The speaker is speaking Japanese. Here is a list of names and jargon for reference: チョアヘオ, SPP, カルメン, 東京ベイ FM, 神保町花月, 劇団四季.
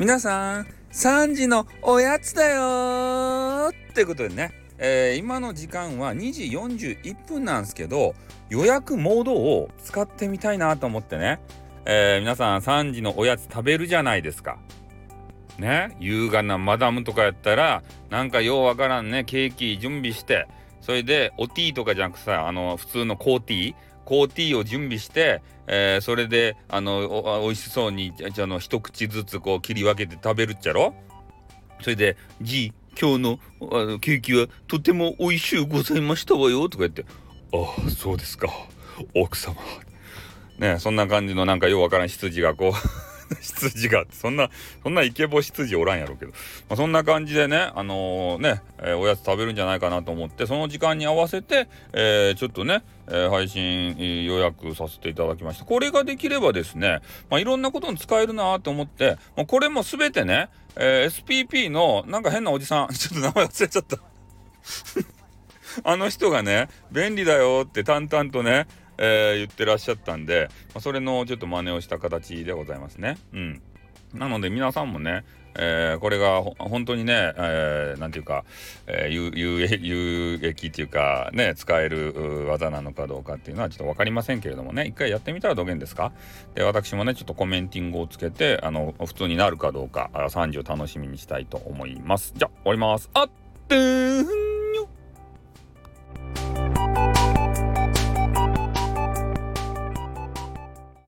皆さん3時のおやつだよってことでね、今の時間は2時41分なんですけど、予約モードを使ってみたいなと思ってね、皆さん3時のおやつ食べるじゃないですかね。優雅なマダムとかやったらなんかようわからんね、ケーキ準備して、それでおティーとかじゃなくさ、普通のコーティーを準備して、それで美味しそうに一口ずつこう切り分けて食べるっちゃろ。それで今日のケーキはとても美味しゅうございましたわよとか言って、ああそうですか奥様ね、そんな感じのなんかようわからん羊がこう羊がそんなイケボ羊おらんやろうけど、まあ、そんな感じでねおやつ食べるんじゃないかなと思って、その時間に合わせて、ちょっとね、配信予約させていただきました。これができればですね、いろんなことに使えるなと思って、もうこれもすべてね、SPP のなんか変なおじさん、ちょっと名前忘れちゃったあの人がね便利だよって淡々とね言ってらっしゃったんで、それのちょっと真似をした形でございますね。うん、なので皆さんもね、これが本当にね、なんていうか、有益っていうかね、使える技なのかどうかっていうのはちょっと分かりませんけれどもね、一回やってみたらどげんですか。で、私もねちょっとコメンティングをつけて普通になるかどうか3時を楽しみにしたいと思います。じゃあ終わります。あってーん。